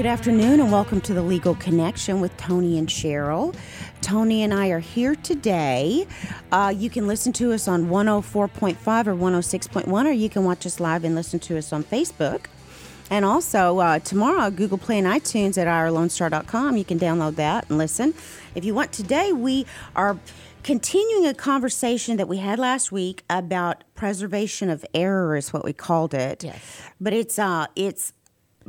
Good afternoon and welcome to the Legal Connection with Toni and Cheryl. Toni and I are here today. You can listen to us on 104.5 or 106.1, or you can watch us live and listen to us on Facebook. And also tomorrow, Google Play and iTunes at irlonestar.com. You can download that and listen if you want. Today we are continuing a conversation that we had last week about preservation of error is what we called it. Yes. But it's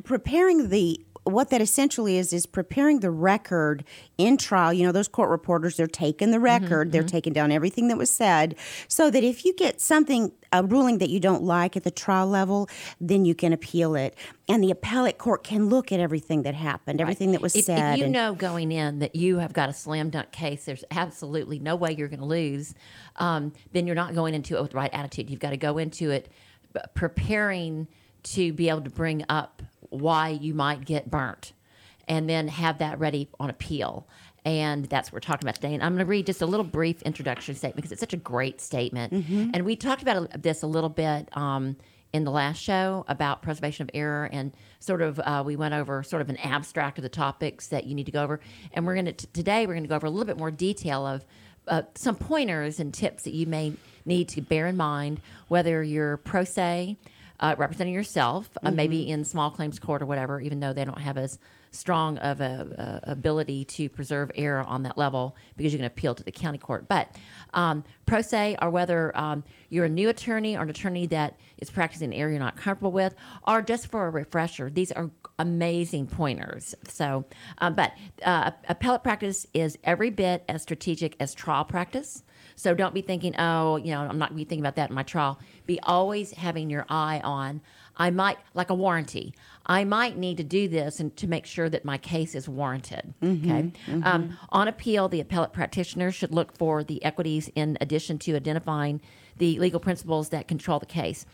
preparing the what that essentially is preparing the record in trial. You know, those court reporters, they're taking the record, they're taking down everything that was said, so that if you get something, a ruling that you don't like at the trial level, then you can appeal it. And the appellate court can look at everything that happened, everything that was said. If you know going in that you have got a slam dunk case, there's absolutely no way you're going to lose, then you're not going into it with the right attitude. You've got to go into it preparing to be able to bring up why you might get burnt, and then have that ready on appeal. And that's what we're talking about today. And I'm going to read just a little brief introduction statement because it's such a great statement. Mm-hmm. And we talked about this a little bit in the last show about preservation of error, and sort of we went over sort of an abstract of the topics that you need to go over. And we're going to today we're going to go over a little bit more detail of some pointers and tips that you may need to bear in mind, whether you're pro se, representing yourself, maybe in small claims court or whatever, even though they don't have as strong of a ability to preserve error on that level because you can appeal to the county court. But pro se, or whether you're a new attorney or an attorney that is practicing an area you're not comfortable with, or just for a refresher, these are amazing pointers. So, but appellate practice is every bit as strategic as trial practice. So don't be thinking, oh, you know, I'm not going to be thinking about that in my trial. Be always having your eye on, I might, like a warranty, I might need to do this and to make sure that my case is warranted. Okay. Mm-hmm. On appeal, the appellate practitioner should look for the equities in addition to identifying the legal principles that control the case.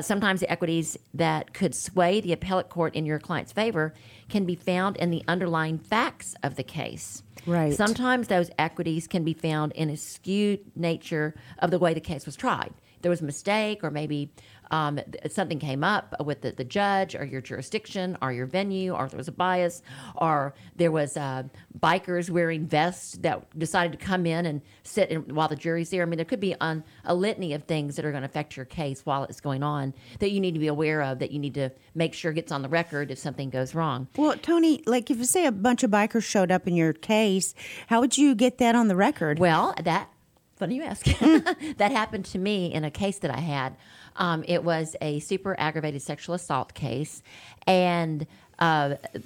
Sometimes the equities that could sway the appellate court in your client's favor can be found in the underlying facts of the case. Right. Sometimes those equities can be found in a skewed nature of the way the case was tried. There was a mistake, or maybe something came up with the judge, or your jurisdiction, or your venue, or there was a bias, or there was bikers wearing vests that decided to come in and sit in while the jury's there. I mean, there could be a litany of things that are going to affect your case while it's going on that you need to be aware of, that you need to make sure gets on the record if something goes wrong. Well, Toni, like if you say a bunch of bikers showed up in your case, how would you get that on the record? Well, that... Funny you ask. That happened to me in a case that I had. It was a super aggravated sexual assault case, and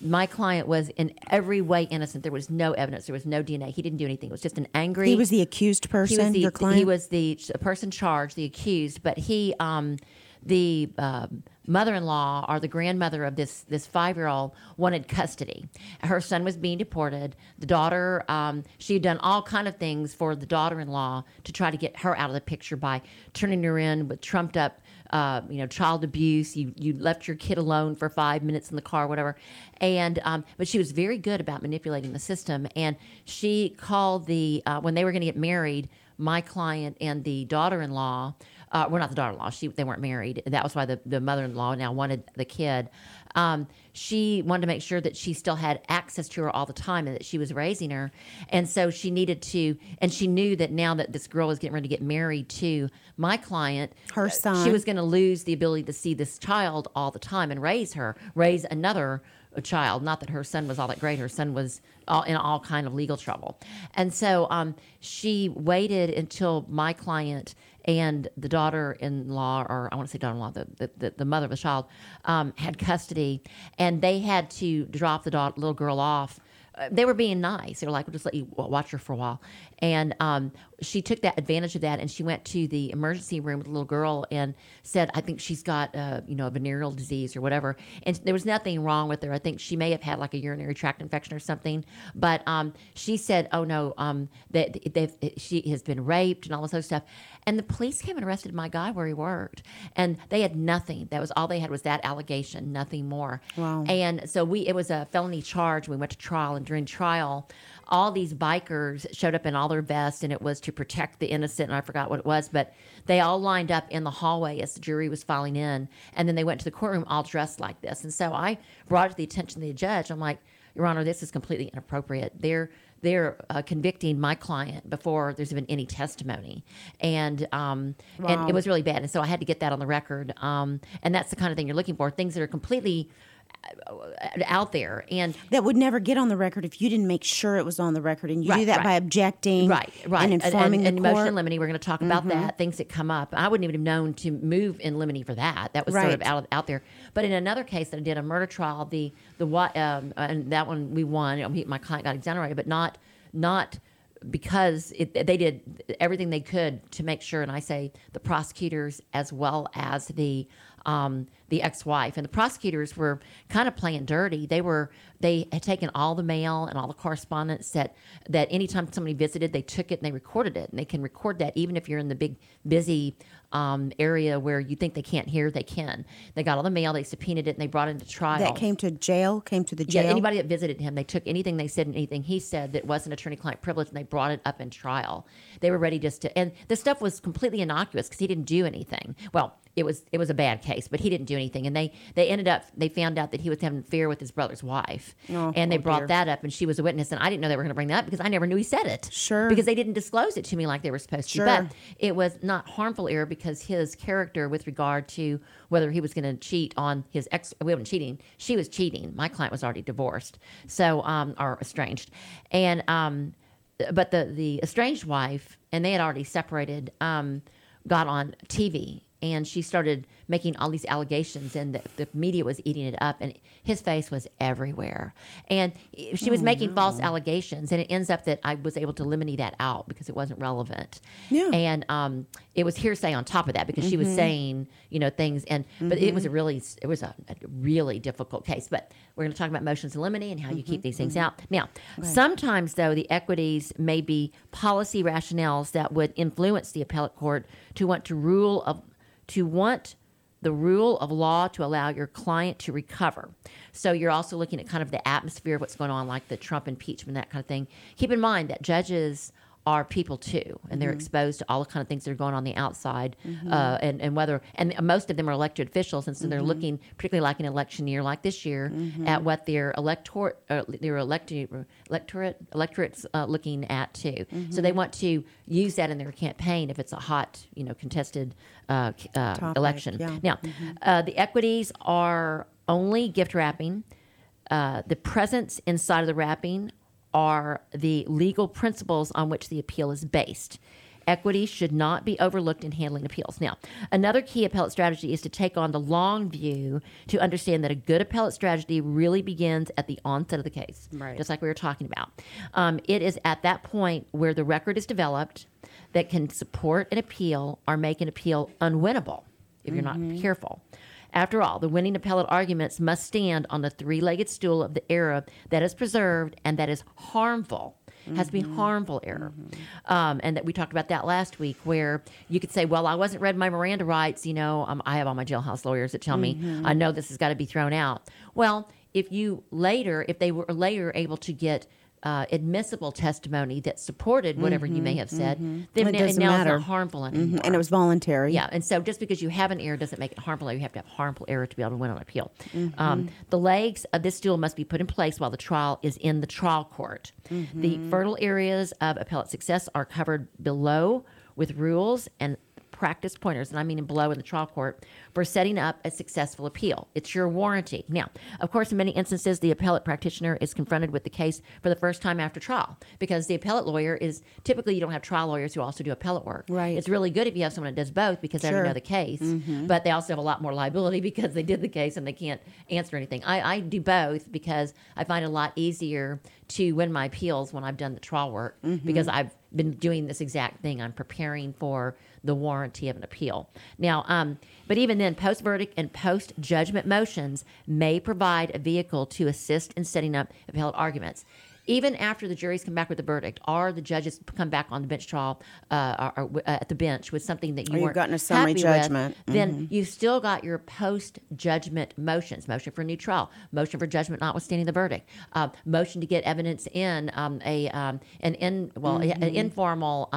my client was in every way innocent. There was no evidence. There was no DNA. He didn't do anything. It was just an angry... He was the accused person, your client? He was the person charged, the accused, but he... The mother-in-law, or the grandmother of this 5-year-old, wanted custody. Her son was being deported. The daughter, she had done all kind of things for the daughter-in-law to try to get her out of the picture by turning her in with trumped-up, child abuse. You left your kid alone for 5 minutes in the car, whatever. And but she was very good about manipulating the system. And she called when they were going to get married, my client and the daughter-in-law. Well, not the daughter-in-law. They weren't married. That was why the mother-in-law now wanted the kid. She wanted to make sure that she still had access to her all the time and that she was raising her. And so she needed to, and she knew that now that this girl was getting ready to get married to my client, her son, she was going to lose the ability to see this child all the time and raise another child. Not that her son was all that great. Her son was in all kind of legal trouble. And so she waited until my client and the daughter-in-law, or I want to say daughter-in-law, the mother of the child, had custody, and they had to drop the little girl off. They were being nice. They were like, we'll just let you watch her for a while. And she took advantage of that, and she went to the emergency room with the little girl and said, I think she's got a venereal disease or whatever. And there was nothing wrong with her. I think she may have had like a urinary tract infection or something. But she said, oh, no, she has been raped and all this other stuff. And the police came and arrested my guy where he worked. And they had nothing. That was all they had was that allegation, nothing more. Wow. And so it was a felony charge. We went to trial and during trial, all these bikers showed up in all their vests, and it was to protect the innocent, and I forgot what it was, but they all lined up in the hallway as the jury was filing in, and then they went to the courtroom all dressed like this. And so I brought it to the attention of the judge. I'm like, Your Honor, this is completely inappropriate. They're convicting my client before there's been any testimony, and it was really bad. And so I had to get that on the record. And that's the kind of thing you're looking for, things that are completely out there, and that would never get on the record if you didn't make sure it was on the record, and you do that by objecting, and informing the court. Motion in limine, we're going to talk about that. Things that come up, I wouldn't even have known to move in limine for that. That was sort of out there. But in another case that I did, a murder trial, and that one we won. My client got exonerated, but not because they did everything they could to make sure. And I say the prosecutors as well as the ex-wife, and the prosecutors were kind of playing dirty. They had taken all the mail and all the correspondence that anytime somebody visited, they took it and they recorded it, and they can record that even if you're in the big busy area where you think they can't hear. They can. They got all the mail, they subpoenaed it, and they brought it to trial. That came to the jail. Yeah, anybody that visited him, they took anything they said and anything he said that wasn't attorney-client privilege, and they brought it up in trial. They were ready just to, and the stuff was completely innocuous because he didn't do anything. Well, it was a bad case, but he didn't do anything. And they found out that he was having an affair with his brother's wife. Brought that up, and she was a witness. And I didn't know they were going to bring that up because I never knew he said it. Sure. Because they didn't disclose it to me like they were supposed to. But it was not harmful error because his character with regard to whether he was going to cheat on his ex, we weren't cheating. She was cheating. My client was already divorced, or estranged. And, but the estranged wife, and they had already separated, got on TV. And she started making all these allegations, and the media was eating it up, and his face was everywhere. And she was making false allegations, and it ends up that I was able to eliminate that out because it wasn't relevant. Yeah. And it was hearsay on top of that because she was saying, things. And but it was a really difficult case. But we're going to talk about motions in limine and how you keep these things out. Now, sometimes though, the equities may be policy rationales that would influence the appellate court to want the rule of law to allow your client to recover. So you're also looking at kind of the atmosphere of what's going on, like the Trump impeachment, that kind of thing. Keep in mind that judges are people too, and they're exposed to all the kind of things that are going on the outside, and most of them are elected officials, and so they're looking, particularly like an election year like this year, at what their electorate's looking at too. So they want to use that in their campaign if it's a hot, contested topic, election. Yeah. Now, the equities are only gift wrapping, the presents inside of the wrapping are the legal principles on which the appeal is based. Equity should not be overlooked in handling appeals. Now, another key appellate strategy is to take on the long view to understand that a good appellate strategy really begins at the onset of the case, just like we were talking about. It is at that point where the record is developed that can support an appeal or make an appeal unwinnable if you're not careful. After all, the winning appellate arguments must stand on the three-legged stool of the error that is preserved and that is harmful, has to be harmful error. And that we talked about that last week, where you could say, well, I wasn't read my Miranda rights. I have all my jailhouse lawyers that tell me, I know this has got to be thrown out. Well, if they were later able to get admissible testimony that supported whatever you may have said, then now it's not harmful anymore. And it was voluntary. Yeah, and so just because you have an error doesn't make it harmful. You have to have harmful error to be able to win on appeal. The legs of this stool must be put in place while the trial is in the trial court. The fertile areas of appellate success are covered below with rules and practice pointers, and I mean below in the trial court, for setting up a successful appeal. It's your warranty. Now, of course, in many instances, the appellate practitioner is confronted with the case for the first time after trial, because the appellate lawyer is typically, you don't have trial lawyers who also do appellate work. Right. It's really good if you have someone that does both, because they already know the case, but they also have a lot more liability because they did the case and they can't answer anything. I do both because I find it a lot easier to win my appeals when I've done the trial work, because I've been doing this exact thing. I'm preparing for the warranty of an appeal. Now, but even then, post-verdict and post-judgment motions may provide a vehicle to assist in setting up appellate arguments. even after the jury's come back with a verdict, or the judges come back on the bench trial or at the bench with something that you weren't gotten a summary happy judgment, with, then you've still got your post-judgment motions: motion for a new trial, motion for judgment notwithstanding the verdict, motion to get evidence in an informal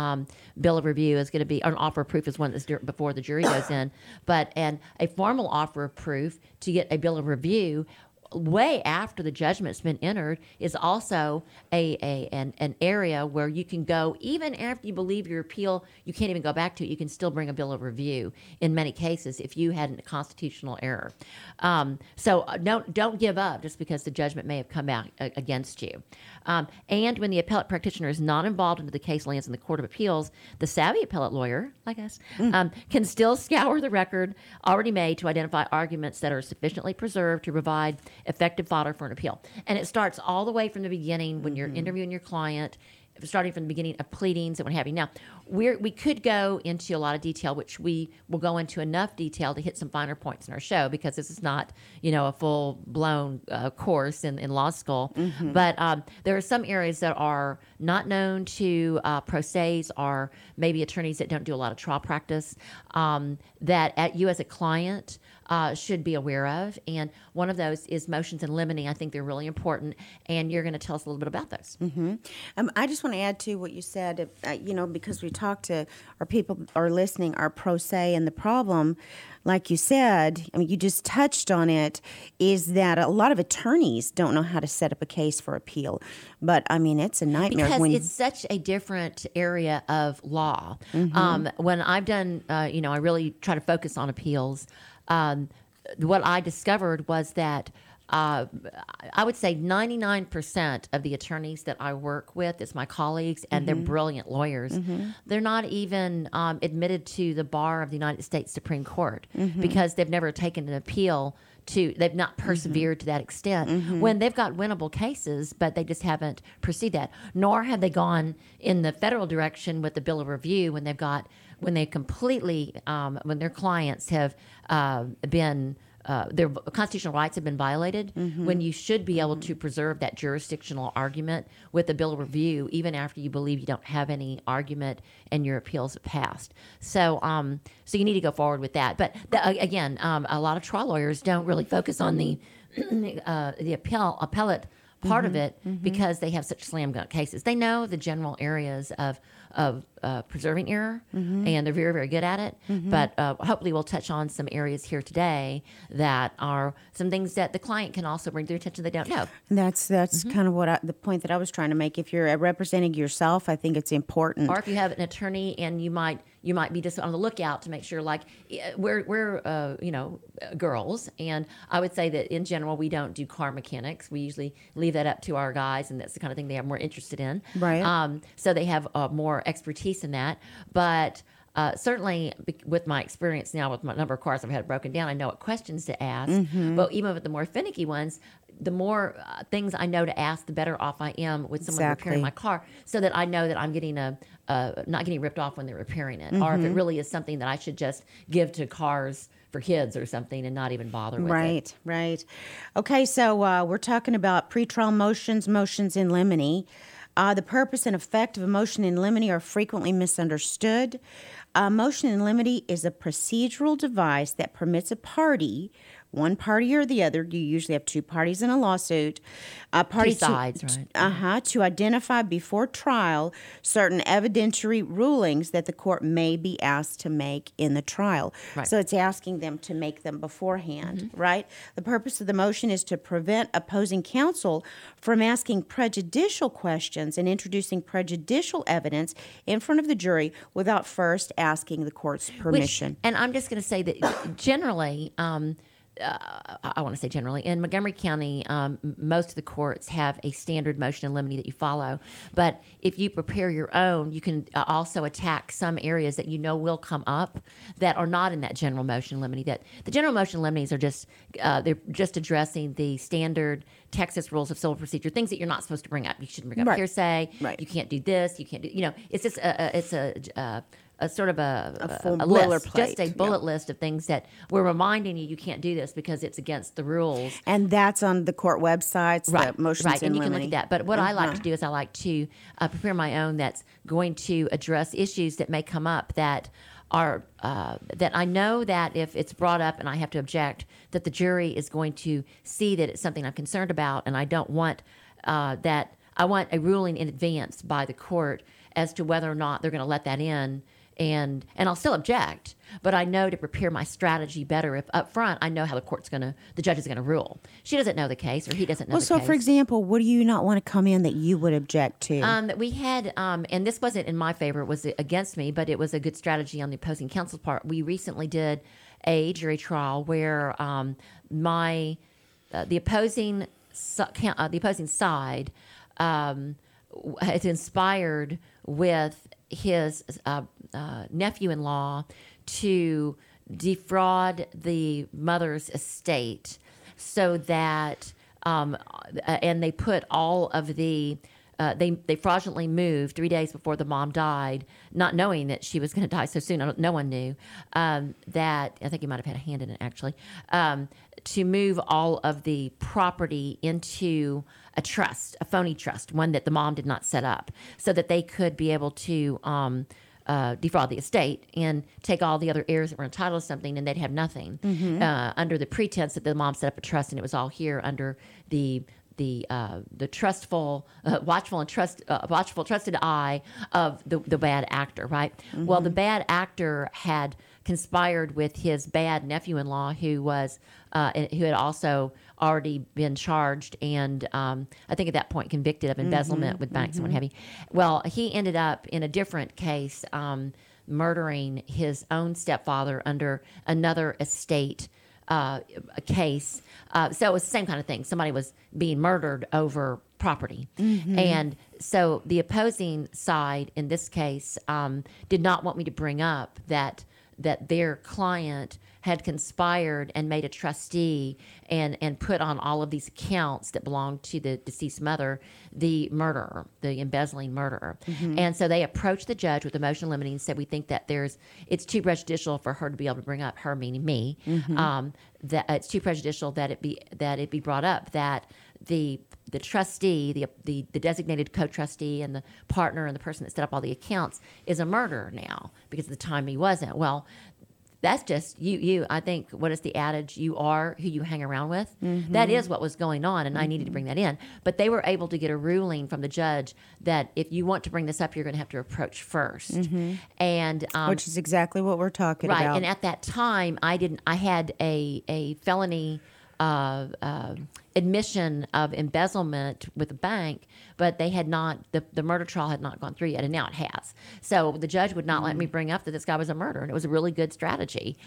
bill of review is going to be an offer of proof is one that's before the jury goes in, but and a formal offer of proof to get a bill of review way after the judgment's been entered is also an area where you can go. Even after you believe your appeal, you can't even go back to it. You can still bring a bill of review in many cases if you had a constitutional error. So don't give up just because the judgment may have come out against you. And when the appellate practitioner is not involved until the case lands in the Court of Appeals, the savvy appellate lawyer, like us, can still scour the record already made to identify arguments that are sufficiently preserved to provide effective fodder for an appeal. And it starts all the way from the beginning when you're interviewing your client, starting from the beginning of pleadings and what have you. Now, we could go into a lot of detail, which we will go into enough detail to hit some finer points in our show, because this is not, a full-blown course in law school. Mm-hmm. But there are some areas that are not known to pro ses, or maybe attorneys that don't do a lot of trial practice, that you as a client should be aware of. And one of those is motions in limine. I think they're really important, and you're going to tell us a little bit about those. Mm-hmm. I just want to add to what you said, because we talked to our people are listening, our pro se, and the problem, like you said, I mean, you just touched on it, is that a lot of attorneys don't know how to set up a case for appeal. But, I mean, it's a nightmare. Because it's such a different area of law. Mm-hmm. When I've done, I really try to focus on appeals. What I discovered was that I would say 99% of the attorneys that I work with is my colleagues, and they're brilliant lawyers. Mm-hmm. They're not even admitted to the bar of the United States Supreme Court because they've never taken an appeal. They've not persevered to that extent when they've got winnable cases, but they just haven't pursued that. Nor have they gone in the federal direction with the bill of review when their clients have been. Their constitutional rights have been violated, when you should be able to preserve that jurisdictional argument with a bill of review, even after you believe you don't have any argument and your appeals have passed. So you need to go forward with that. But a lot of trial lawyers don't really focus on the appellate part of it because they have such slam dunk cases. They know the general areas of preserving error, and they're very, very good at it. But hopefully we'll touch on some areas here today that are some things that the client can also bring to their attention they don't know. That's kind of what the point that I was trying to make. If you're representing yourself, I think it's important. Or if you have an attorney and you might be just on the lookout to make sure, like, we're girls. And I would say that in general, we don't do car mechanics. We usually leave that up to our guys, and that's the kind of thing they are more interested in. Right. So they have more expertise in that. But certainly with my experience now with my number of cars I've had broken down, I know what questions to ask. But even with the more finicky ones, the more things I know to ask, the better off I am with someone repairing my car, so that I know that I'm getting not getting ripped off when they're repairing it, or if it really is something that I should just give to cars for kids or something and not even bother with it. Right. Okay, so we're talking about pretrial motions, motions in limine. The purpose and effect of a motion in limine are frequently misunderstood. A motion in limine is a procedural device that permits a party, one party or the other, you usually have two parties in a lawsuit, a party to identify before trial certain evidentiary rulings that the court may be asked to make in the trial. Right. So it's asking them to make them beforehand, right? The purpose of the motion is to prevent opposing counsel from asking prejudicial questions and introducing prejudicial evidence in front of the jury without first asking the court's permission. And I'm just going to say that generally... I want to say generally, in Montgomery County, most of the courts have a standard motion in limine that you follow. But if you prepare your own, you can also attack some areas that will come up that are not in that general motion in limine. That the general motion in limines are just they're just addressing the standard Texas Rules of Civil Procedure, things that you're not supposed to bring up. You shouldn't bring up hearsay. Right. You can't do this. You can't do. It's just a a sort of a list, just a bullet list of things that we're reminding you can't do this because it's against the rules. And that's on the court websites, right? The motions in limine. And you can look at that. But what I like to do is I like to prepare my own that's going to address issues that may come up that are that I know that if it's brought up and I have to object, that the jury is going to see that it's something I'm concerned about, and I don't want that. I want a ruling in advance by the court as to whether or not they're going to let that in, and I'll still object, but I know to prepare my strategy better if up front I know how the judge is going to rule. She doesn't know the case, or he doesn't know the case. Well, so for example, what do you not want to come in that you would object to? We had, and this wasn't in my favor, it was against me, but it was a good strategy on the opposing counsel's part. We recently did a jury trial where the opposing side is inspired with his nephew-in-law to defraud the mother's estate so that and they put all of the they fraudulently moved 3 days before the mom died, not knowing that she was going to die so soon. No one knew that. I think he might have had a hand in it, actually, to move all of the property into a trust, a phony trust, one that the mom did not set up, so that they could be able to defraud the estate and take all the other heirs that were entitled to something, and they'd have nothing under the pretense that the mom set up a trust, and it was all here under the trustful, watchful, trusted eye of the bad actor, right? Mm-hmm. Well, the bad actor had conspired with his bad nephew-in-law, who was who had also already been charged and I think at that point convicted of embezzlement with banks and what have you. Well, he ended up in a different case murdering his own stepfather under another estate a case. So it was the same kind of thing. Somebody was being murdered over property. Mm-hmm. And so the opposing side in this case did not want me to bring up that their client had conspired and made a trustee and put on all of these accounts that belonged to the deceased mother, the murderer, the embezzling murderer. Mm-hmm. And so they approached the judge with a motion in limine and said, we think that it's too prejudicial for her to be able to bring up, her meaning me, that it's too prejudicial that it be brought up that the trustee, the designated co-trustee and the partner and the person that set up all the accounts is a murderer now because at the time he wasn't. Well, that's just you. I think, what is the adage? You are who you hang around with. Mm-hmm. That is what was going on, and I needed to bring that in. But they were able to get a ruling from the judge that if you want to bring this up, you're going to have to approach first. Mm-hmm. And which is exactly what we're talking about. Right, and at that time, I had a felony admission of embezzlement with a bank, but they had not, the murder trial had not gone through yet, and now it has. So the judge would not let me bring up that this guy was a murderer, and it was a really good strategy.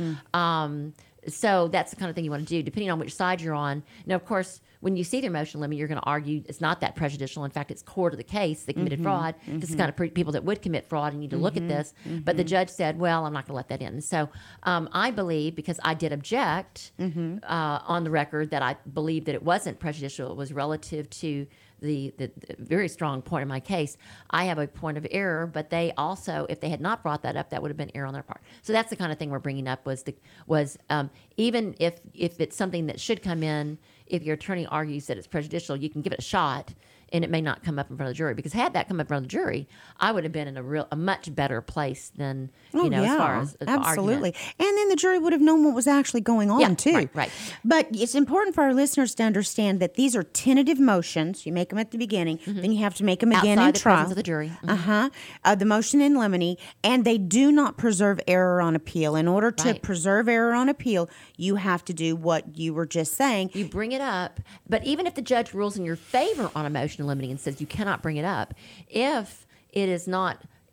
So that's the kind of thing you want to do, depending on which side you're on. Now, of course, when you see their motion limit, you're going to argue it's not that prejudicial. In fact, it's core to the case. They committed fraud. This is kind of people that would commit fraud and need to look at this. But the judge said, well, I'm not going to let that in. So I believe, because I did object on the record, that I believe that it wasn't prejudicial. It was relative to the very strong point of my case. I have a point of error, but they also, if they had not brought that up, that would have been error on their part. So that's the kind of thing we're bringing up, was even if it's something that should come in, if your attorney argues that it's prejudicial, you can give it a shot, and it may not come up in front of the jury. Because had that come up in front of the jury, I would have been in a much better place than, as far as absolutely. The argument. And then the jury would have known what was actually going on, too. Right. But it's important for our listeners to understand that these are tentative motions. You make them at the beginning, then you have to make them again in trial. Outside the presence of the jury. Mm-hmm. The motion in limine, and they do not preserve error on appeal. In order to preserve error on appeal, you have to do what you were just saying. You bring it up, but even if the judge rules in your favor on a motion in limine and says you cannot bring it up, if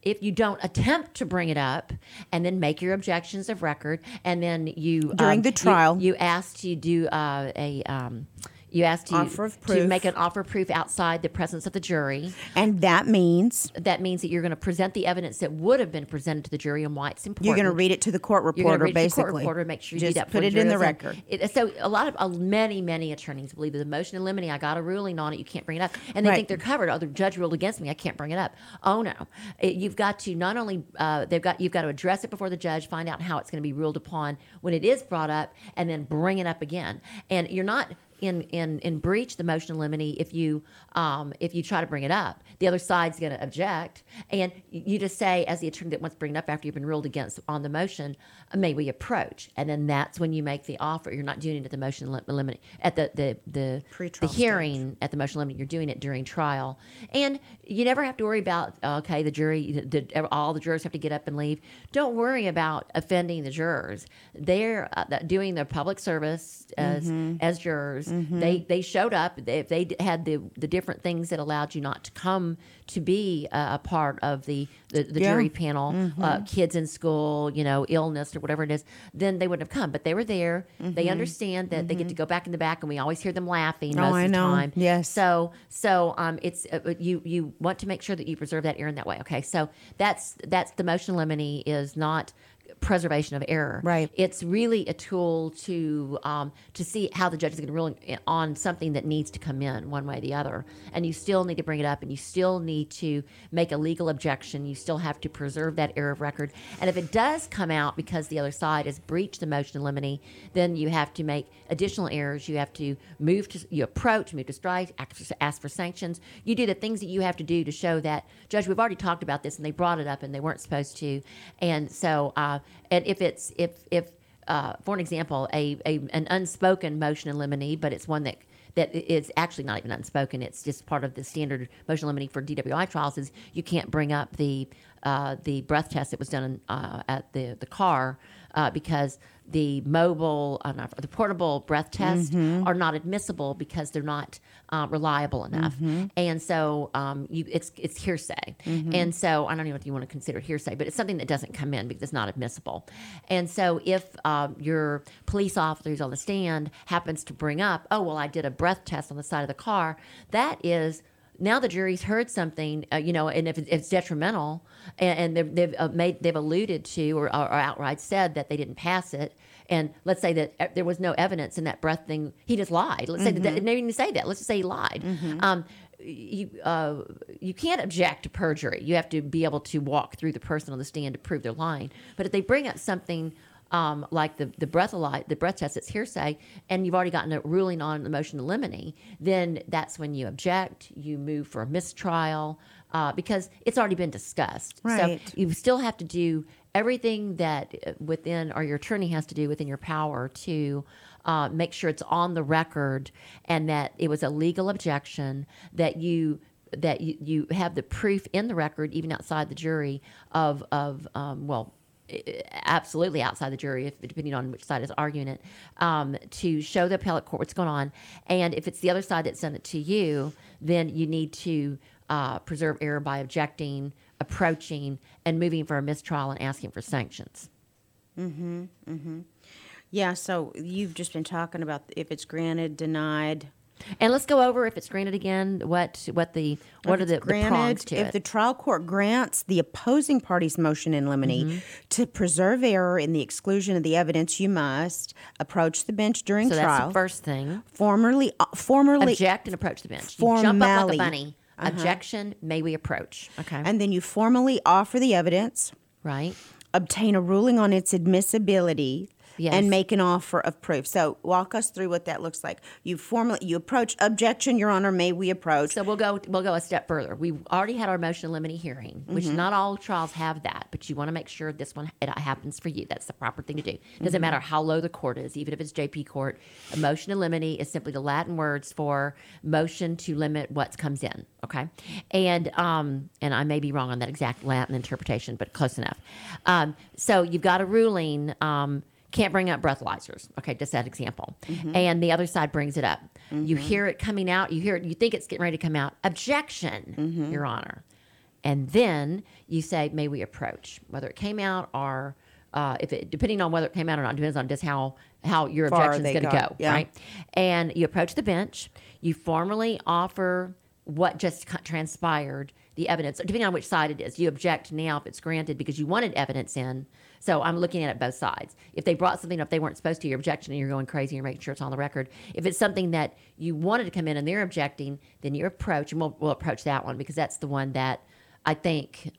you don't attempt to bring it up and then make your objections of record, and then you during the trial you asked to do You asked to make an offer of proof outside the presence of the jury. And that means that you're going to present the evidence that would have been presented to the jury and why it's important. You're going to read it to the court reporter, basically. To the court reporter, make sure you do that. Just put it in the record. So a lot of many attorneys believe that the motion in limine, I got a ruling on it, you can't bring it up. And they think they're covered. Oh, the judge ruled against me, I can't bring it up. Oh, no. You've got to not only you've got to address it before the judge, find out how it's going to be ruled upon when it is brought up, and then bring it up again. And you're not in breach the motion in limine if you try to bring it up. The other side's going to object, and you just say, as the attorney that wants to bring it up after you've been ruled against on the motion, may we approach? And then that's when you make the offer. You're not doing it at the motion in limine at the hearing stage. At the motion in limine, you're doing it during trial, and you never have to worry about the jury. All the jurors have to get up and leave. Don't worry about offending the jurors. They're doing their public service as jurors. Mm-hmm. They showed up. If they had the different things that allowed you not to come to be a part of the jury panel, kids in school, illness or whatever it is, then they wouldn't have come. But they were there. Mm-hmm. They understand that they get to go back in the back, and we always hear them laughing most of the time. Yes. So it's you want to make sure that you preserve that error in that way. Okay. So that's the motion in limine is not preservation of error. Right. It's really a tool to see how the judge is going to rule on something that needs to come in one way or the other. And you still need to bring it up, and you still need to make a legal objection. You still have to preserve that error of record. And if it does come out because the other side has breached the motion in limine, then you have to make additional errors. You have to move to strike, ask for sanctions. You do the things that you have to do to show that, Judge, we've already talked about this, and they brought it up, and they weren't supposed to. And so, and if for an example, an unspoken motion in limine, but it's one that is actually not even unspoken, it's just part of the standard motion in limine for DWI trials, is you can't bring up the breath test that was done at the car because the portable breath test are not admissible because they're not reliable enough. Mm-hmm. And so it's hearsay. Mm-hmm. And so I don't even know if you want to consider it hearsay, but it's something that doesn't come in because it's not admissible. And so if your police officer who's on the stand happens to bring up, oh, well, I did a breath test on the side of the car, that is... Now the jury's heard something, and if it's detrimental, and they've alluded to or outright said that they didn't pass it, and let's say that there was no evidence in that breath thing, he just lied. Let's say that they didn't even say that. Let's just say he lied. Mm-hmm. You can't object to perjury. You have to be able to walk through the person on the stand to prove they're lying. But if they bring up something like the breath test, it's hearsay, and you've already gotten a ruling on the motion in limine, then that's when you object, you move for a mistrial, because it's already been discussed. Right. So you still have to do everything that your attorney has to do within your power to make sure it's on the record and that it was a legal objection, that you have the proof in the record, even outside the jury, absolutely outside the jury, depending on which side is arguing it, to show the appellate court what's going on. And if it's the other side that sent it to you, then you need to preserve error by objecting, approaching, and moving for a mistrial and asking for sanctions. Mm-hmm, mm-hmm. Yeah, so you've just been talking about if it's granted, denied. And let's go over, if it's granted again, what are the prongs to it. If the trial court grants the opposing party's motion in limine, to preserve error in the exclusion of the evidence, you must approach the bench during trial. So that's the first thing. Formally object and approach the bench. You jump up like a bunny. Uh-huh. Objection, may we approach. Okay. And then you formally offer the evidence. Right. Obtain a ruling on its admissibility. Yes. And make an offer of proof. So walk us through what that looks like. You approach, objection, Your Honor, may we approach? So we'll go a step further. We already had our motion in limine hearing, which not all trials have that, but you want to make sure this one, it happens for you. That's the proper thing to do. It doesn't matter how low the court is, even if it's JP court. A motion in limine is simply the Latin words for motion to limit what comes in, okay? And I may be wrong on that exact Latin interpretation, but close enough. So you've got a ruling, can't bring up breathalyzers. Okay, just that example. Mm-hmm. And the other side brings it up. Mm-hmm. You hear it coming out. You hear it. You think it's getting ready to come out. Objection, Your Honor. And then you say, may we approach? Whether it came out or depending on whether it came out or not, depends on just how your objection is going to go, yeah. Right? And you approach the bench, you formally offer what just transpired, the evidence, depending on which side it is. You object now if it's granted because you wanted evidence in. So I'm looking at it both sides. If they brought something up they weren't supposed to, you're objecting and you're going crazy, you're making sure it's on the record. If it's something that you wanted to come in and they're objecting, then you approach, and we'll approach that one because that's the one that I think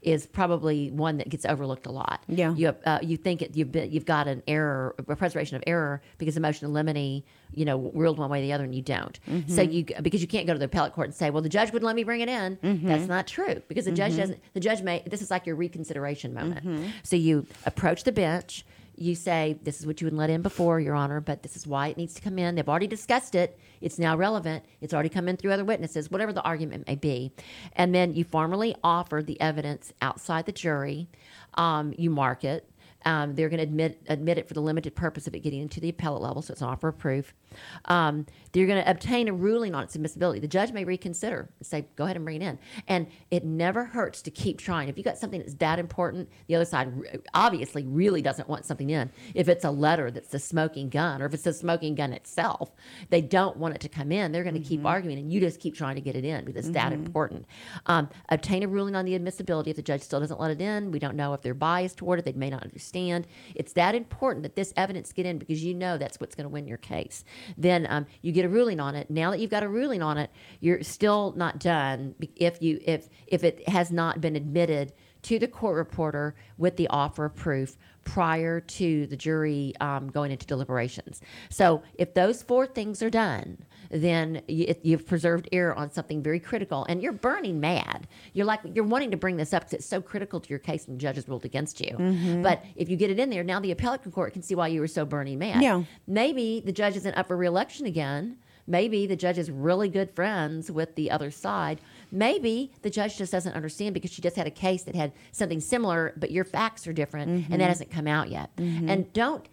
is probably one that gets overlooked a lot. Yeah. You think you've got an error, a preservation of error, because the motion in limine, ruled one way or the other, and you don't. Mm-hmm. So because you can't go to the appellate court and say, well, the judge wouldn't let me bring it in. Mm-hmm. That's not true, because the mm-hmm. judge doesn't. The judge may. This is like your reconsideration moment. Mm-hmm. So you approach the bench. You say, this is what you wouldn't let in before, Your Honor, but this is why it needs to come in. They've already discussed it. It's now relevant. It's already come in through other witnesses, whatever the argument may be. And then you formally offer the evidence outside the jury. You mark it. They're going to admit it for the limited purpose of it getting into the appellate level, so it's an offer of proof. They're going to obtain a ruling on its admissibility. The judge may reconsider and say, go ahead and bring it in. And it never hurts to keep trying. If you got something that's that important, the other side obviously really doesn't want something in. If it's a letter that's the smoking gun, or if it's the smoking gun itself, they don't want it to come in. They're going to mm-hmm. keep arguing, and you just keep trying to get it in because it's mm-hmm. that important. Obtain a ruling on the admissibility. If the judge still doesn't let it in, we don't know if they're biased toward it. They may not understand. It's that important that this evidence get in because you know that's what's going to win your case. Then you get a ruling on it. Now that you've got a ruling on it, you're still not done if it has not been admitted to the court reporter with the offer of proof prior to the jury going into deliberations. So if those four things are done, then you've preserved error on something very critical, and you're burning mad. You're wanting to bring this up because it's so critical to your case and the judge has ruled against you. Mm-hmm. But if you get it in there, now the appellate court can see why you were so burning mad. Yeah. Maybe the judge isn't up for re-election again. Maybe the judge is really good friends with the other side. Maybe the judge just doesn't understand because she just had a case that had something similar, but your facts are different, mm-hmm. and that hasn't come out yet. Mm-hmm. And don't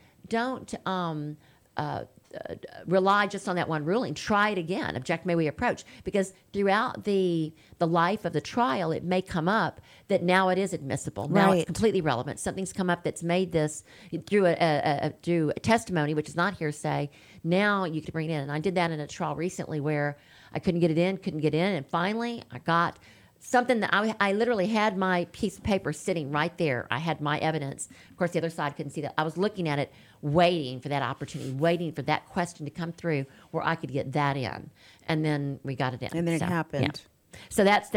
rely just on that one ruling. Try it again. Object, may we approach? Because throughout the life of the trial, it may come up that now it is admissible. Now it's completely relevant. Something's come up that's made this through a testimony, which is not hearsay. Now you can bring it in. And I did that in a trial recently where I couldn't get in. And finally, I got something that I literally had my piece of paper sitting right there. I had my evidence. Of course, the other side couldn't see that. I was looking at it, waiting for that opportunity, waiting for that question to come through where I could get that in. And then we got it in. And then it happened. Yeah. So that's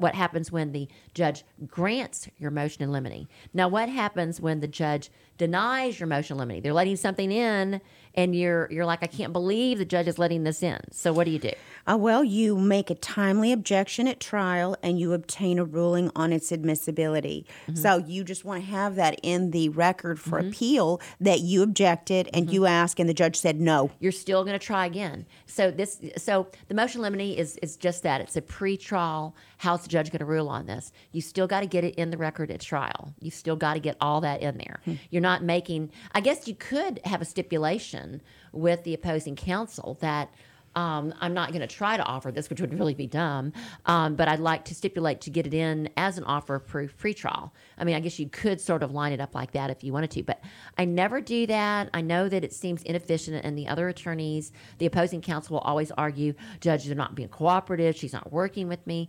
what happens when the judge grants your motion in limine. Now, what happens when the judge denies your motion in limine? They're letting something in, and you're like, I can't believe the judge is letting this in. So what do? Well, you make a timely objection at trial, and you obtain a ruling on its admissibility. Mm-hmm. So you just want to have that in the record for mm-hmm. appeal that you objected, and mm-hmm. you asked, and the judge said no. You're still going to try again. So the motion in limine is just that. It's a pre-trial. How's the judge going to rule on this? You still got to get it in the record at trial. You've still got to get all that in there. Mm-hmm. You're not making, I guess you could have a stipulation with the opposing counsel that I'm not going to try to offer this, which would really be dumb, but I'd like to stipulate to get it in as an offer of proof pretrial. I mean, I guess you could sort of line it up like that if you wanted to, but I never do that. I know that it seems inefficient, and the other attorneys, the opposing counsel will always argue, judges are not being cooperative, she's not working with me.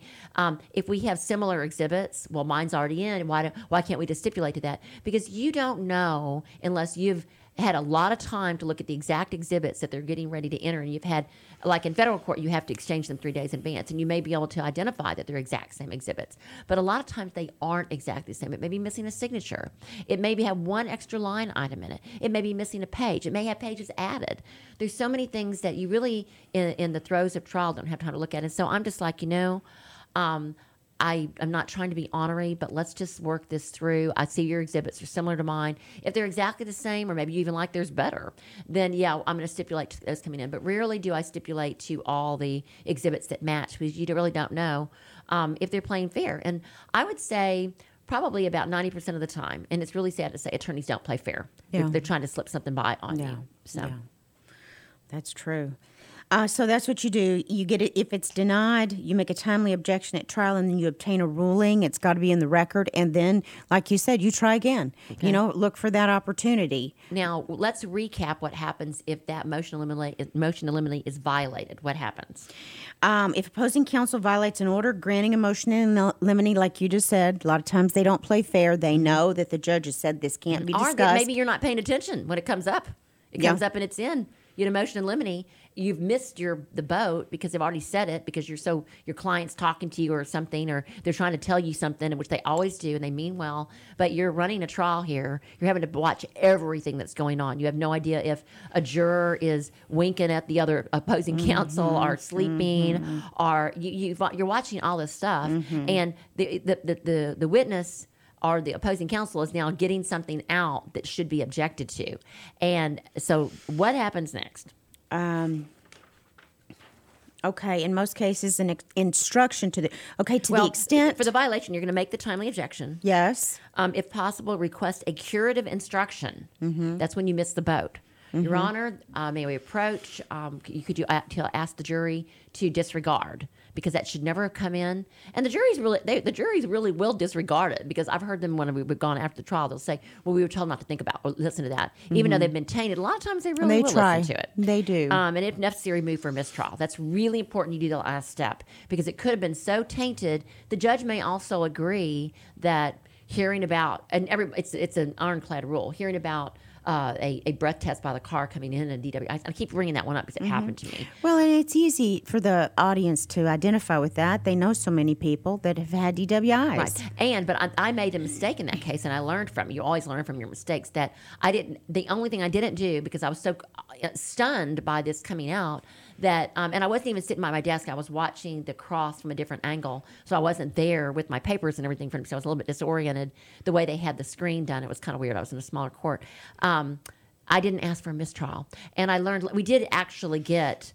If we have similar exhibits, well, mine's already in, why can't we just stipulate to that? Because you don't know unless you've had a lot of time to look at the exact exhibits that they're getting ready to enter, and you've had, like in federal court, you have to exchange them 3 days in advance, and you may be able to identify that they're exact same exhibits. But a lot of times they aren't exactly the same. It may be missing a signature. It may have one extra line item in it. It may be missing a page. It may have pages added. There's so many things that you really, in the throes of trial, don't have time to look at. And so I'm just like, I'm not trying to be ornery, but let's just work this through. I see your exhibits are similar to mine. If they're exactly the same, or maybe you even like theirs better, then yeah, I'm going to stipulate to those coming in. But rarely do I stipulate to all the exhibits that match, because you really don't know if they're playing fair. And I would say probably about 90% of the time, and it's really sad to say, attorneys don't play fair. Yeah. They're trying to slip something by on you. So. Yeah. That's true. So that's what you do. You get it. If it's denied, you make a timely objection at trial, and then you obtain a ruling. It's got to be in the record. And then, like you said, you try again. Okay. You know, look for that opportunity. Now, let's recap what happens if that motion in limine is violated. What happens? If opposing counsel violates an order granting a motion in limine, like you just said, a lot of times they don't play fair. They know that the judge has said this can't be discussed. Or that maybe you're not paying attention when it comes up. It comes up and it's in. You know, motion in limine, you've missed the boat because they've already said it, because your client's talking to you or something, or they're trying to tell you something, which they always do, and they mean well, but you're running a trial here. You're having to watch everything that's going on. You have no idea if a juror is winking at the other opposing counsel or sleeping, or you're watching all this stuff, and the witness or the opposing counsel is now getting something out that should be objected to. And so what happens next? Okay, in most cases, an instruction to the... Okay, to the extent... For the violation, you're going to make the timely objection. Yes. If possible, request a curative instruction. That's when you miss the boat. Your Honor, may we approach? Ask the jury to disregard, because that should never have come in. And the juries really will disregard it, because I've heard them when we've gone after the trial, they'll say, well, we were told not to think about or listen to that. Even though they've been tainted, a lot of times they will listen to it. They do. And if necessary, move for a mistrial. That's really important you do the last step, because it could have been so tainted. The judge may also agree that hearing about, it's an ironclad rule, hearing about a breath test by the car coming in a DWI. I keep bringing that one up because it happened to me. Well, and it's easy for the audience to identify with that. They know so many people that have had DWIs. Right. But I made a mistake in that case, and I learned from it. You always learn from your mistakes. That the only thing I didn't do, because I was so stunned by this coming out, that and I wasn't even sitting by my desk. I was watching the cross from a different angle, so I wasn't there with my papers and everything. So I was a little bit disoriented. The way they had the screen done, it was kind of weird. I was in a smaller court. I didn't ask for a mistrial, and I learned we did actually get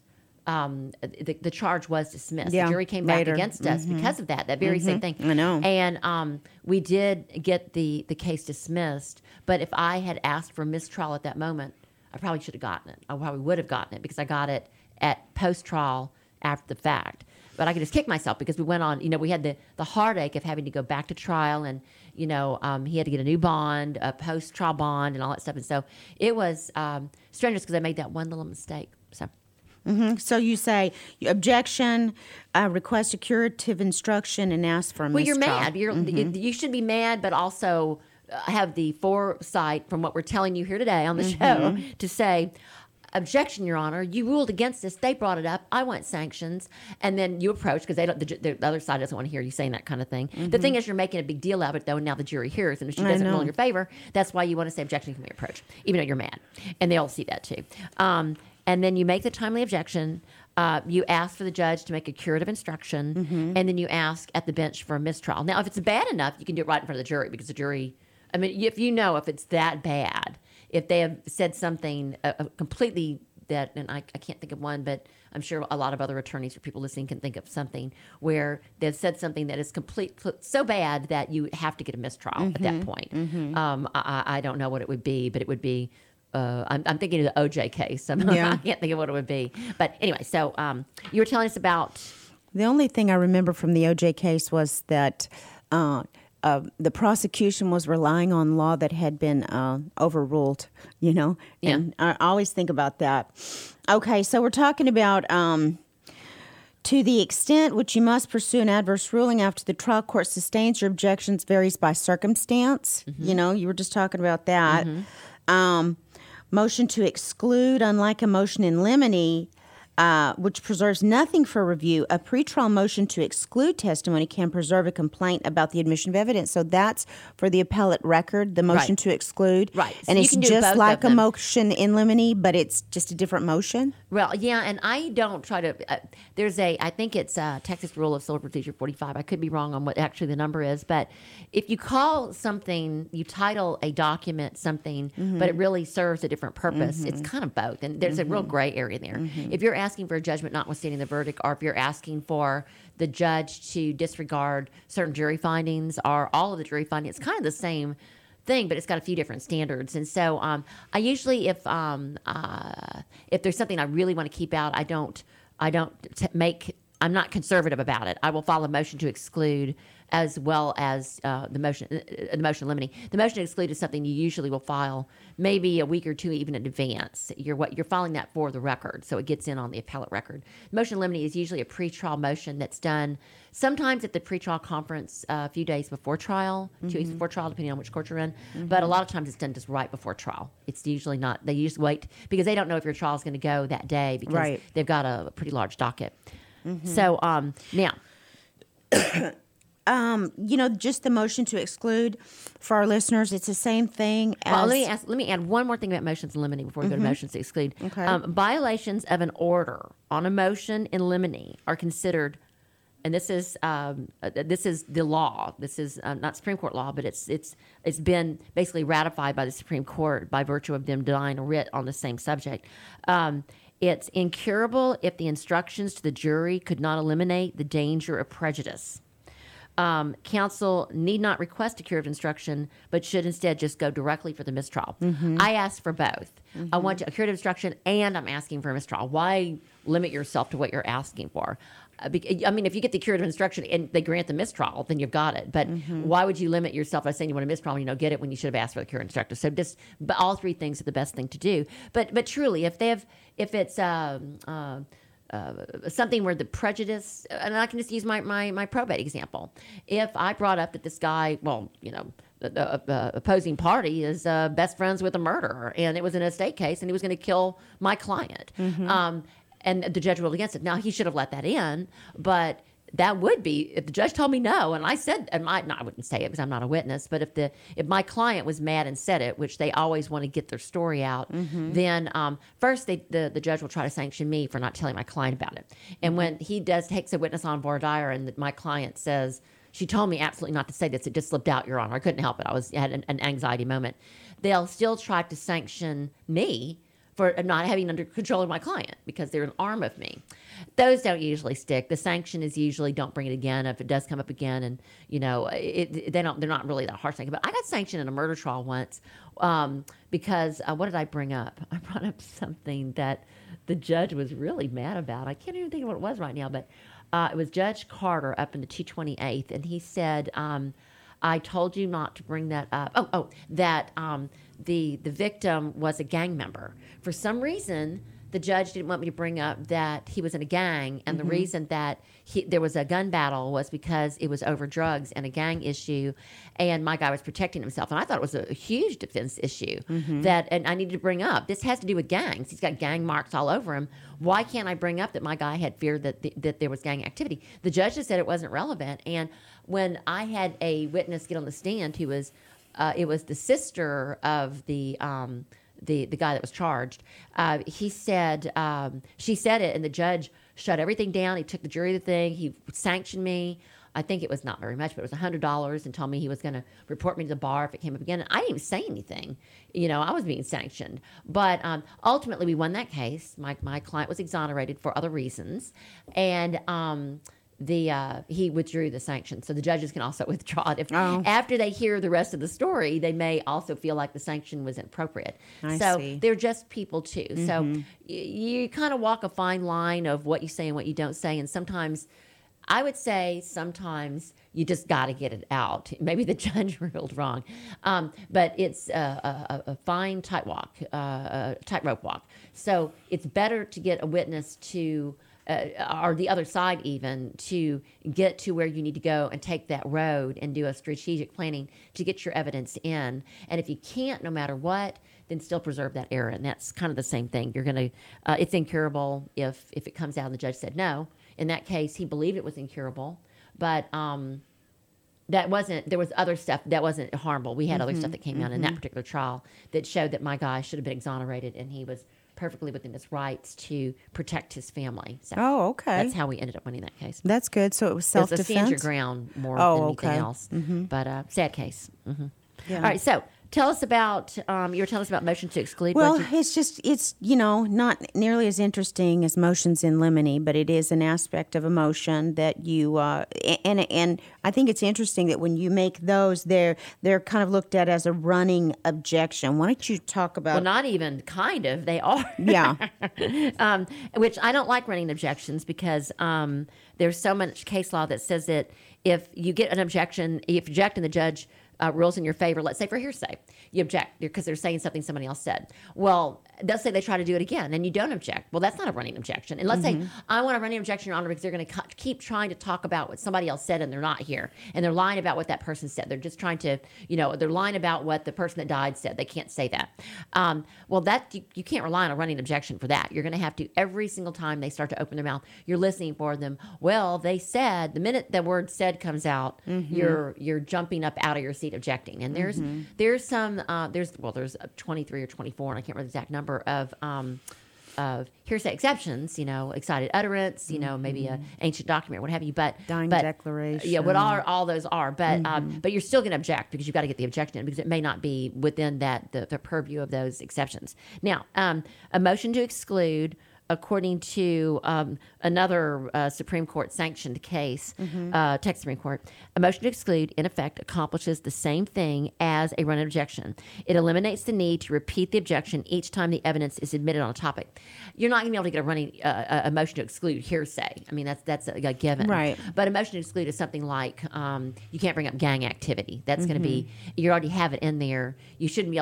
the charge was dismissed. Yeah, the jury came back against us because of that very same thing. I know. And we did get the case dismissed, but if I had asked for a mistrial at that moment, I probably should have gotten it. I probably would have gotten it, because I got it at post-trial after the fact. But I could just kick myself, because we went on, we had the heartache of having to go back to trial, and, he had to get a new bond, a post-trial bond, and all that stuff. And so it was strenuous, because I made that one little mistake. So so you say, objection, request a curative instruction, and ask for a mistrial. Well, you're mad. You should be mad, but also have the foresight from what we're telling you here today on the show to say, objection, Your Honor. You ruled against this. They brought it up. I want sanctions. And then you approach, because the other side doesn't want to hear you saying that kind of thing. The thing is, you're making a big deal out of it, though, and now the jury hears, and if she doesn't rule in your favor, that's why you want to say objection, can we approach, even though you're mad. And they all see that, too. And then you make the timely objection. You ask for the judge to make a curative instruction, and then you ask at the bench for a mistrial. Now, if it's bad enough, you can do it right in front of the jury, because the jury, if it's that bad, if they have said something completely that, and I can't think of one, but I'm sure a lot of other attorneys or people listening can think of something where they've said something that is complete so bad that you have to get a mistrial at that point. I don't know what it would be, but it would be, I'm thinking of the OJ case. I can't think of what it would be. But anyway, so you were telling us about. The only thing I remember from the OJ case was that the prosecution was relying on law that had been overruled, and I always think about that. Okay, so we're talking about to the extent which you must pursue an adverse ruling after the trial court sustains your objections varies by circumstance. You were just talking about that. Motion to exclude, unlike a motion in limine, which preserves nothing for review, a pretrial motion to exclude testimony can preserve a complaint about the admission of evidence. So that's for the appellate record, the motion to exclude. Right. And so it's just like a motion in limine, but it's just a different motion? Well, yeah, and I don't try to I think it's Texas Rule of Civil Procedure 45. I could be wrong on what actually the number is, but if you call something, you title a document something, but it really serves a different purpose, it's kind of both. And there's a real gray area there. If you're asking for a judgment notwithstanding the verdict, or if you're asking for the judge to disregard certain jury findings or all of the jury findings, it's kind of the same thing, but it's got a few different standards. And so I usually, if there's something I really want to keep out, I don't make. I'm not conservative about it. I will file a motion to exclude, as well as the motion in limine. The motion to exclude is something you usually will file maybe a week or two even in advance. You're filing that for the record, so it gets in on the appellate record. The motion in limine is usually a pretrial motion that's done sometimes at the pretrial conference a few days before trial, 2 weeks before trial, depending on which court you're in. Mm-hmm. But a lot of times it's done just right before trial. It's usually not. They just wait because they don't know if your trial is going to go that day because they've got a pretty large docket. Mm-hmm. So now. Just the motion to exclude for our listeners, it's the same thing as... Well, let me add one more thing about motions in limine before we go to motions to exclude. Okay. Violations of an order on a motion in limine are considered, and this is the law. This is not Supreme Court law, but it's been basically ratified by the Supreme Court by virtue of them denying a writ on the same subject. It's incurable if the instructions to the jury could not eliminate the danger of prejudice. Counsel need not request a curative instruction, but should instead just go directly for the mistrial. Mm-hmm. I asked for both. Mm-hmm. I want a curative instruction, and I'm asking for a mistrial. Why limit yourself to what you're asking for? I mean, if you get the curative instruction and they grant the mistrial, then you've got it. But why would you limit yourself by saying you want a mistrial? You know, get it when you should have asked for the curative instruction. So just all three things are the best thing to do. But truly, if it's something where the prejudice, and I can just use my probate example. If I brought up that this guy, the opposing party is best friends with a murderer, and it was an estate case, and he was going to kill my client, and the judge ruled against it. Now he should have let that in, but that would be if the judge told me no, and I said, I wouldn't say it because I'm not a witness. But if my client was mad and said it, which they always want to get their story out, then first the judge will try to sanction me for not telling my client about it. And when he takes a witness on voir dire, and my client says, "She told me absolutely not to say this. It just slipped out, Your Honor. I couldn't help it. I had an anxiety moment." They'll still try to sanction me for not having under control of my client because they're an arm of me. Those don't usually stick. The sanction is usually don't bring it again if it does come up again, and they're not really that harsh. But I got sanctioned in a murder trial once because what did I bring up? I brought up something that the judge was really mad about. I can't even think of what it was right now, but it was Judge Carter up in the 228th, and he said, "I told you not to bring that up." That the victim was a gang member. For some reason, the judge didn't want me to bring up that he was in a gang, and the reason that there was a gun battle was because it was over drugs and a gang issue, and my guy was protecting himself. And I thought it was a huge defense issue and I needed to bring up. This has to do with gangs. He's got gang marks all over him. Why can't I bring up that my guy had feared that there was gang activity? The judge just said it wasn't relevant. And when I had a witness get on the stand who was, it was the sister of the guy that was charged, he said, she said it, and the judge shut everything down. He took the jury to the thing. He sanctioned me. I think it was not very much, but it was $100, and told me he was going to report me to the bar if it came up again. And I didn't even say anything. I was being sanctioned. But ultimately, we won that case. My client was exonerated for other reasons, and he withdrew the sanction. So the judges can also withdraw it. After they hear the rest of the story, they may also feel like the sanction was inappropriate. I see. They're just people too. Mm-hmm. So you kind of walk a fine line of what you say and what you don't say. And sometimes, I would say sometimes you just got to get it out. Maybe the judge ruled wrong. But it's a fine tightrope walk. So it's better to get a witness to... or the other side even, to get to where you need to go and take that road and do a strategic planning to get your evidence in. And if you can't, no matter what, then still preserve that error. And that's kind of the same thing. You're going to, it's incurable if it comes out and the judge said no. In that case, he believed it was incurable, but there was other stuff that wasn't harmful. We had other stuff that came out in that particular trial that showed that my guy should have been exonerated, and he was perfectly within his rights to protect his family. So that's how we ended up winning that case. That's good. So it was self-defense? It was a stand your ground more than anything else. But sad case. Yeah. All right, so Tell us about you were telling us about motion to exclude. Well, it's you know, not nearly as interesting as motions in limine, but it is an aspect of a motion that you and I think it's interesting that when you make those, they're kind of looked at as a running objection. Why don't you talk about? Well, not even kind of. They are. Yeah. Which I don't like running objections because there's so much case law that says that if you get an objection, if you object and the judge rules in your favor, let's say for hearsay, you object because they're saying something somebody else said. Well, they'll say they try to do it again and you don't object. Well, that's not a running objection. And let's say, I want a running objection, Your Honor, because they're going to keep trying to talk about what somebody else said and they're not here. And they're lying about what that person said. They're just trying to, you know, they're lying about what the person that died said. They can't say that. Well, that you can't rely on a running objection for that. You're going to have to, every single time they start to open their mouth, you're listening for them. Well, they said, the minute the word said comes out, you're jumping up out of your seat objecting. And there's 23 or 24, and I can't remember the exact number of hearsay exceptions, you know, excited utterance, you know, maybe an ancient document, what have you, but dying declaration, yeah, what all those are, but but you're still going to object because you've got to get the objection in because it may not be within that the purview of those exceptions. Now, a motion to exclude, according to another Supreme Court sanctioned case, Texas Supreme Court, a motion to exclude, in effect, accomplishes the same thing as a running objection. It eliminates the need to repeat the objection each time the evidence is admitted on a topic. You're not going to be able to get a motion to exclude hearsay. I mean, that's a given. Right. But a motion to exclude is something like you can't bring up gang activity. That's going to be, you already have it in there. You shouldn't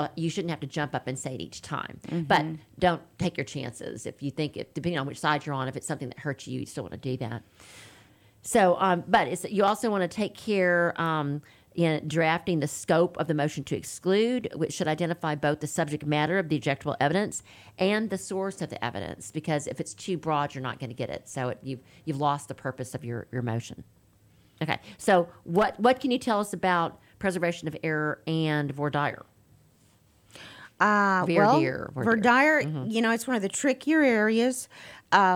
have to jump up and say it each time. But don't take your chances if you think. Depending on which side you're on, if it's something that hurts you, you still want to do that. So, but you also want to take care in drafting the scope of the motion to exclude, which should identify both the subject matter of the objectable evidence and the source of the evidence, because if it's too broad, you're not going to get it. So you've lost the purpose of your motion. Okay, so what can you tell us about preservation of error and voir dire? Voir dire, you know, it's one of the trickier areas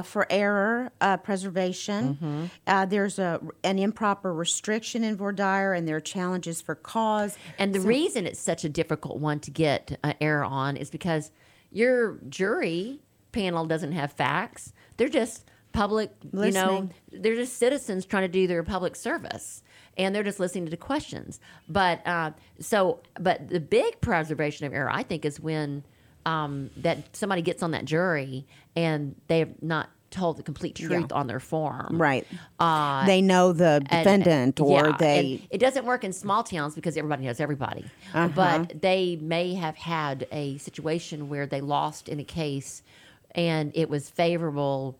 for error preservation. There's an improper restriction in voir dire, and there are challenges for cause. And the reason it's such a difficult one to get error on is because your jury panel doesn't have facts. They're just public, listening. You know, they're just citizens trying to do their public service. And they're just listening to questions. But but the big preservation of error, I think, is when that somebody gets on that jury and they have not told the complete truth on their form. Right. They know the defendant or they... It doesn't work in small towns because everybody knows everybody. But they may have had a situation where they lost in a case and it was favorable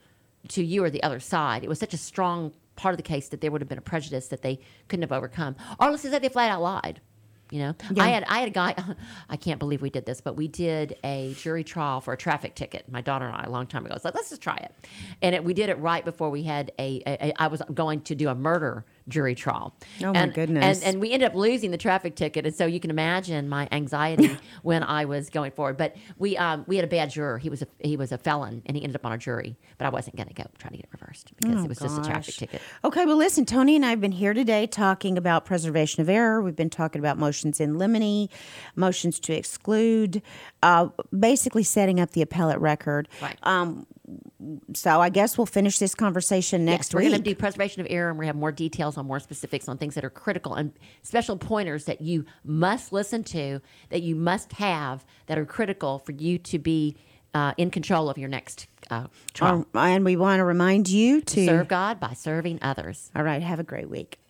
to you or the other side. It was such a strong part of the case that there would have been a prejudice that they couldn't have overcome. Or let's just say they flat out lied. You know, yeah. I had a guy. I can't believe we did this, but we did a jury trial for a traffic ticket. My daughter and I, a long time ago, I was like, let's just try it, and we did it right before we had I was going to do a murder jury trial. Oh my goodness! And we ended up losing the traffic ticket, and so you can imagine my anxiety when I was going forward. But we had a bad juror. He was a felon, and he ended up on our jury. But I wasn't going to go try to get it reversed because just a traffic ticket. Okay, well listen, Toni and I have been here today talking about preservation of error. We've been talking about motions in limine, motions to exclude, basically setting up the appellate record. Right. So I guess we'll finish this conversation next week. We're going to do preservation of error, and we have more details on more specifics on things that are critical and special pointers that you must listen to, that you must have, that are critical for you to be in control of your next trial. And we want to remind you to serve God by serving others. All right. Have a great week.